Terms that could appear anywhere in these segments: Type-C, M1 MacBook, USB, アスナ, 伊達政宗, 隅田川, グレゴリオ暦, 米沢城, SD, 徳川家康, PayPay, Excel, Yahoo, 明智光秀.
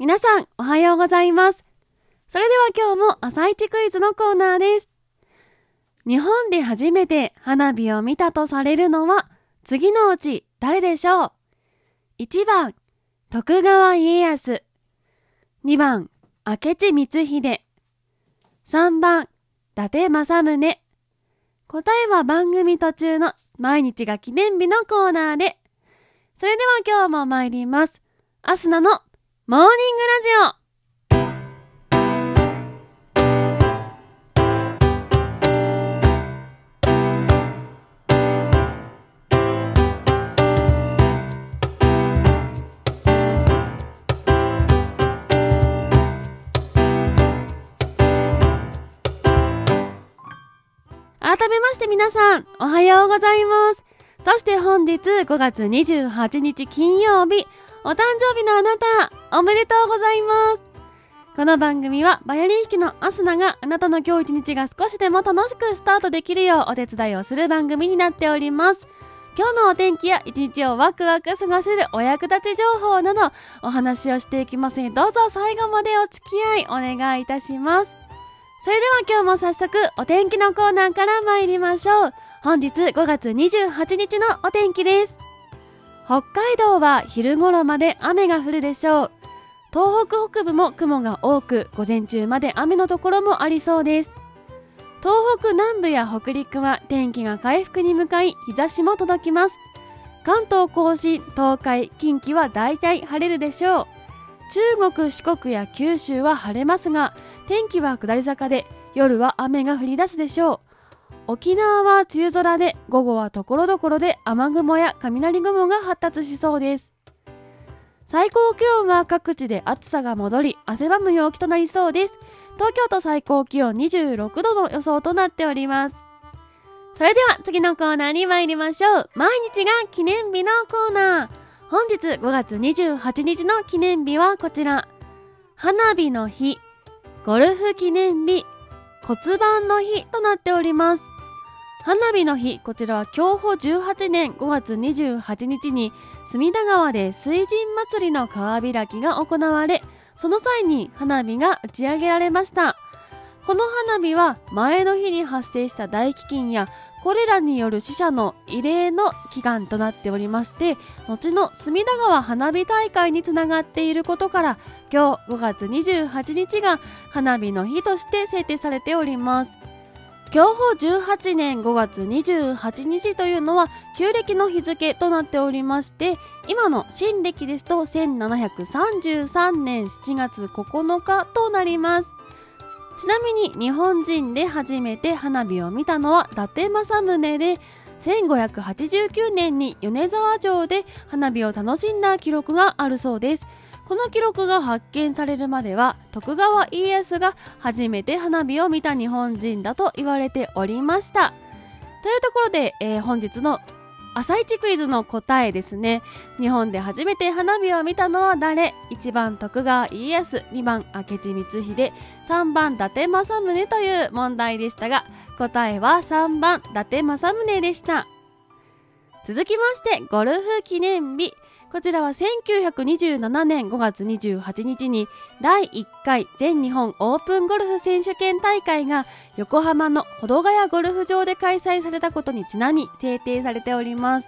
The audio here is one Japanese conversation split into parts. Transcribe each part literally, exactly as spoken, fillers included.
皆さんおはようございます。それでは今日も朝一クイズのコーナーです。日本で初めて花火を見たとされるのは次のうち誰でしょう？いちばん徳川家康、にばん明智光秀、さんばん伊達政宗。答えは番組途中の毎日が記念日のコーナーで。それでは今日も参ります。アスナのモーニングラジオ。改めまして皆さんおはようございます。そして本日ごがつにじゅうはちにち金曜日、お誕生日のあなたおめでとうございます。この番組はバイオリン弾きのアスナがあなたの今日一日が少しでも楽しくスタートできるようお手伝いをする番組になっております。今日のお天気や一日をワクワク過ごせるお役立ち情報などお話をしていきますので、どうぞ最後までお付き合いお願いいたします。それでは今日も早速お天気のコーナーから参りましょう。本日ごがつにじゅうはちにちのお天気です。北海道は昼頃まで雨が降るでしょう。東北北部も雲が多く、午前中まで雨のところもありそうです。東北南部や北陸は天気が回復に向かい、日差しも届きます。関東甲信、東海、近畿は大体晴れるでしょう。中国、四国や九州は晴れますが、天気は下り坂で夜は雨が降り出すでしょう。沖縄は梅雨空で午後は所々で雨雲や雷雲が発達しそうです。最高気温は各地で暑さが戻り汗ばむ陽気となりそうです。東京都最高気温にじゅうろくどの予想となっております。それでは次のコーナーに参りましょう。毎日が記念日のコーナー。本日ごがつにじゅうはちにちの記念日はこちら。花火の日、ゴルフ記念日、骨盤の日となっております。花火の日、こちらは享保じゅうはちねんごがつにじゅうはちにちに隅田川で水神祭りの川開きが行われ、その際に花火が打ち上げられました。この花火は前の日に発生した大飢饉やこれらによる死者の慰霊の祈願となっておりまして、後の隅田川花火大会につながっていることから、今日ごがつにじゅうはちにちが花火の日として制定されております。享保じゅうはちねんごがつにじゅうはちにちというのは旧暦の日付となっておりまして、今の新暦ですとせんななひゃくさんじゅうさんねんしちがつここのかとなります。ちなみに日本人で初めて花火を見たのは伊達政宗で、せんごひゃくはちじゅうきゅうねんに米沢城で花火を楽しんだ記録があるそうです。この記録が発見されるまでは徳川家康が初めて花火を見た日本人だと言われておりました。というところで、えー、本日の朝一クイズの答えですね。日本で初めて花火を見たのは誰？ いちばん徳川家康、にばん明智光秀、さんばん伊達政宗という問題でしたが、答えはさんばん伊達政宗でした。続きましてゴルフ記念日、こちらはせんきゅうひゃくにじゅうななねんごがつにじゅうはちにちにだいいっかい全日本オープンゴルフ選手権大会が横浜の保土ヶ谷ゴルフ場で開催されたことにちなみ制定されております。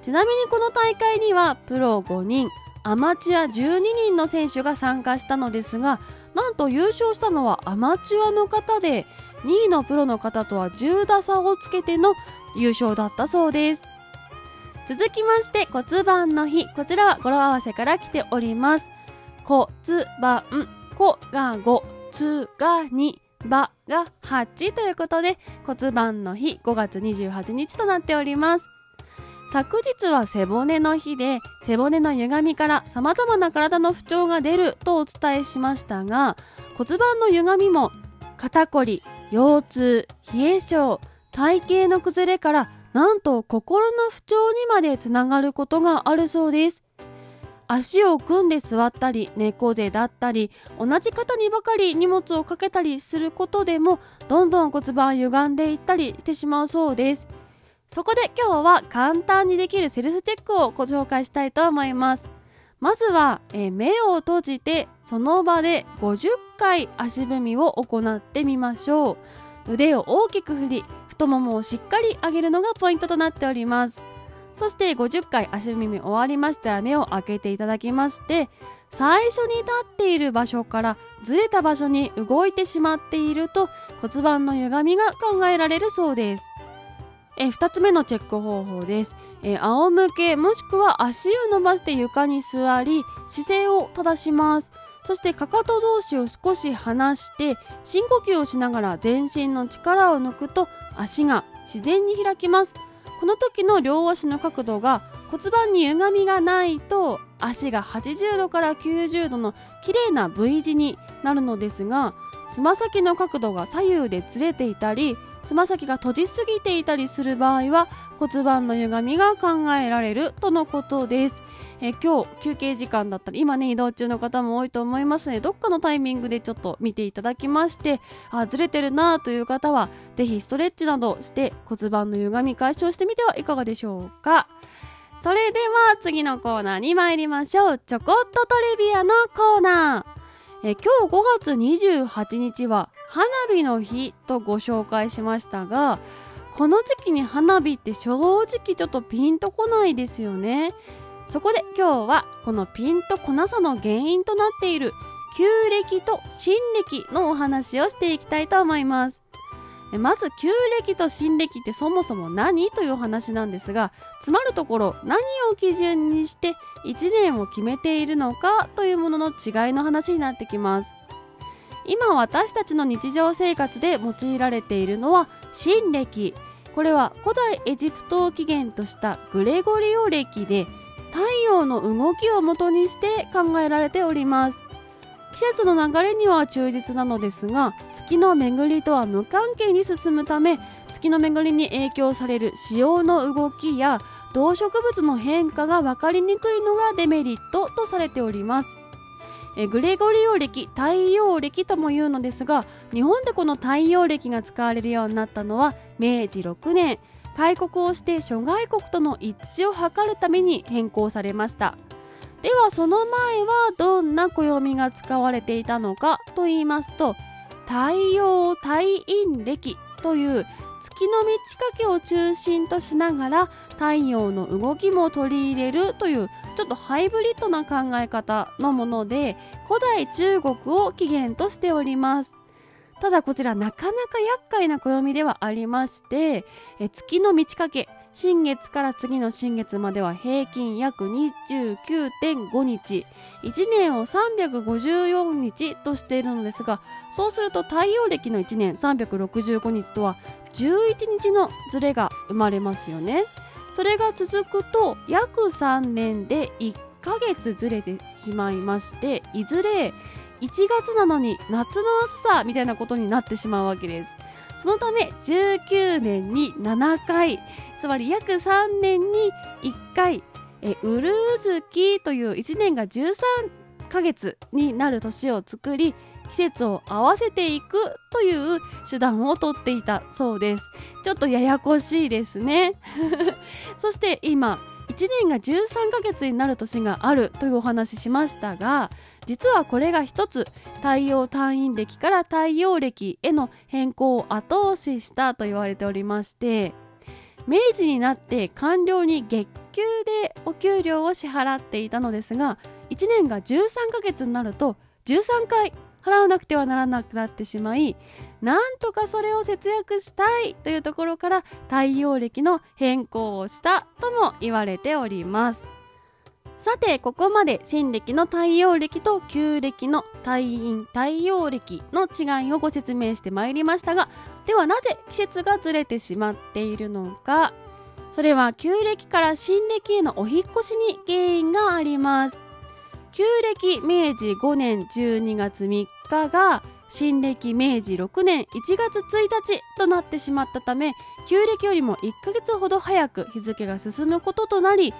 ちなみにこの大会にはプロごにん、アマチュアじゅうににんの選手が参加したのですが、なんと優勝したのはアマチュアの方で、にいのプロの方とはじゅうださをつけての優勝だったそうです。続きまして骨盤の日、こちらは語呂合わせから来ております。骨盤、こがご、つがに、ばがはちということで、骨盤の日ごがつにじゅうはちにちとなっております。昨日は背骨の日で、背骨の歪みから様々な体の不調が出るとお伝えしましたが、骨盤の歪みも肩こり、腰痛、冷え症、体型の崩れからなんと心の不調にまでつながることがあるそうです。足を組んで座ったり猫背だったり、同じ肩にばかり荷物をかけたりすることでもどんどん骨盤歪んでいったりしてしまうそうです。そこで今日は簡単にできるセルフチェックをご紹介したいと思います。まずは、えー、目を閉じてその場でごじゅっかい足踏みを行ってみましょう。腕を大きく振り、太ももをしっかり上げるのがポイントとなっております。そしてごじゅっかい足踏み終わりましたら、目を開けていただきまして、最初に立っている場所からずれた場所に動いてしまっていると骨盤の歪みが考えられるそうです。えふたつめのチェック方法です。え仰向けもしくは足を伸ばして床に座り、姿勢を正します。そしてかかと同士を少し離して深呼吸をしながら全身の力を抜くと足が自然に開きます。この時の両足の角度が骨盤に歪みがないと足がはちじゅうどからきゅうじゅうどの綺麗な V 字になるのですが、つま先の角度が左右でずれていたり、つま先が閉じすぎていたりする場合は骨盤の歪みが考えられるとのことです。え今日休憩時間だったり、今ね移動中の方も多いと思いますので、どっかのタイミングでちょっと見ていただきまして、あずれてるなという方はぜひストレッチなどして骨盤の歪み解消してみてはいかがでしょうか。それでは次のコーナーに参りましょう。ちょこっとトリビアのコーナー。え今日ごがつにじゅうはちにちは花火の日とご紹介しましたが、この時期に花火って正直ちょっとピンとこないですよね。そこで今日はこのピンとこなさの原因となっている旧暦と新暦のお話をしていきたいと思います。まず旧暦と新暦ってそもそも何というお話なんですが、つまるところ何を基準にしていちねんを決めているのかというものの違いの話になってきます。今私たちの日常生活で用いられているのは新暦。これは古代エジプトを起源としたグレゴリオ暦で、太陽の動きを元にして考えられております。季節の流れには忠実なのですが、月の巡りとは無関係に進むため、月の巡りに影響される潮の動きや動植物の変化が分かりにくいのがデメリットとされております。えグレゴリオ暦、太陽暦とも言うのですが、日本でこの太陽暦が使われるようになったのはめいじろくねん、開国をして諸外国との一致を図るために変更されました。ではその前はどんな暦が使われていたのかと言いますと、太陽太陰暦という月の満ち欠けを中心としながら太陽の動きも取り入れるというちょっとハイブリッドな考え方のもので、古代中国を起源としております。ただこちらなかなか厄介な暦ではありまして、え月の満ち欠け、新月から次の新月までは平均約 にじゅうきゅうてんごにち、いちねんをさんびゃくごじゅうよっかとしているのですが、そうすると太陽暦のいちねんさんびゃくろくじゅうごにちとはじゅういちにちのズレが生まれますよね。それが続くと約さんねんでいっかげつズレてしまいまして、いずれいちがつなのに夏の暑さみたいなことになってしまうわけです。そのためじゅうきゅうねんにななかい、つまり約さんねんにいっかい、えうるう月といういちねんがじゅうさんかげつになる年を作り、季節を合わせていくという手段をとっていたそうです。ちょっとややこしいですねそして今いちねんがじゅうさんかげつになる年があるというお話ししましたが、実はこれが一つ太陽単陰暦から太陽暦への変更を後押ししたと言われておりまして、明治になって官僚に月給でお給料を支払っていたのですが、いちねんがじゅうさんかげつになるとじゅうさんかい払わなくてはならなくなってしまい、なんとかそれを節約したいというところから太陽暦の変更をしたとも言われております。さてここまで新暦の太陽暦と旧暦の太陰太陽暦の違いをご説明してまいりましたが、ではなぜ季節がずれてしまっているのか、それは旧暦から新暦へのお引っ越しに原因があります。旧暦めいじごねんじゅうにがつみっかが新暦めいじろくねんいちがつついたちとなってしまったため、旧暦よりもいっかげつほど早く日付が進むこととなり、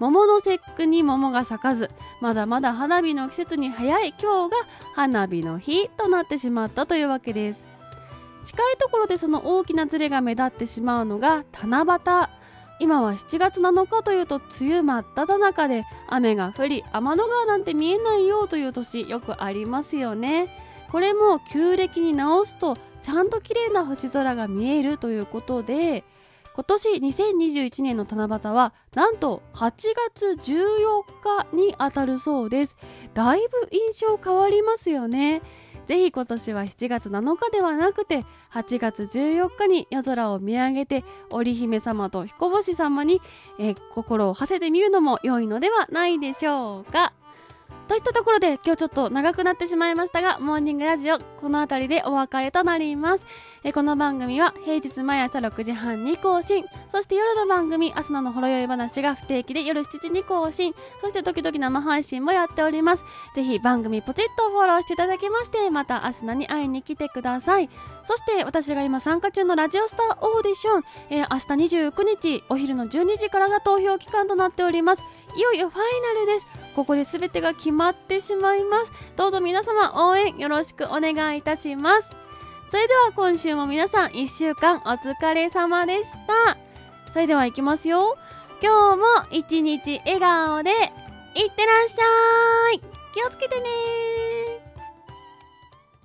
桃の節句に桃が咲かず、まだまだ花火の季節に早い今日が花火の日となってしまったというわけです。近いところでその大きなズレが目立ってしまうのが七夕。今はしちがつなのかというと梅雨真っ只中で雨が降り、天の川なんて見えないよという年よくありますよね。これも旧暦に直すとちゃんと綺麗な星空が見えるということで、今年にせんにじゅういちねんの七夕はなんとはちがつじゅうよっかに当たるそうです。だいぶ印象変わりますよね。ぜひ今年はしちがつなのかではなくてはちがつじゅうよっかに夜空を見上げて織姫様と彦星様にえー、心を馳せてみるのも良いのではないでしょうか。といったところで今日ちょっと長くなってしまいましたが、モーニングラジオこの辺りでお別れとなります。えこの番組は平日毎朝ろくじはんに更新、そして夜の番組アスナのほろ酔い話が不定期で夜しちじに更新、そして時々生配信もやっております。ぜひ番組ポチッとフォローしていただきまして、またアスナに会いに来てください。そして私が今参加中のラジオスターオーディション、えー、明日にじゅうくにちお昼のじゅうにじからが投票期間となっております。いよいよファイナルです。ここで全てが決まってしまいます。どうぞ皆様応援よろしくお願いいたします。それでは今週も皆さんいっしゅうかんお疲れ様でした。それでは行きますよ。今日も一日笑顔でいってらっしゃい。気をつけてねー。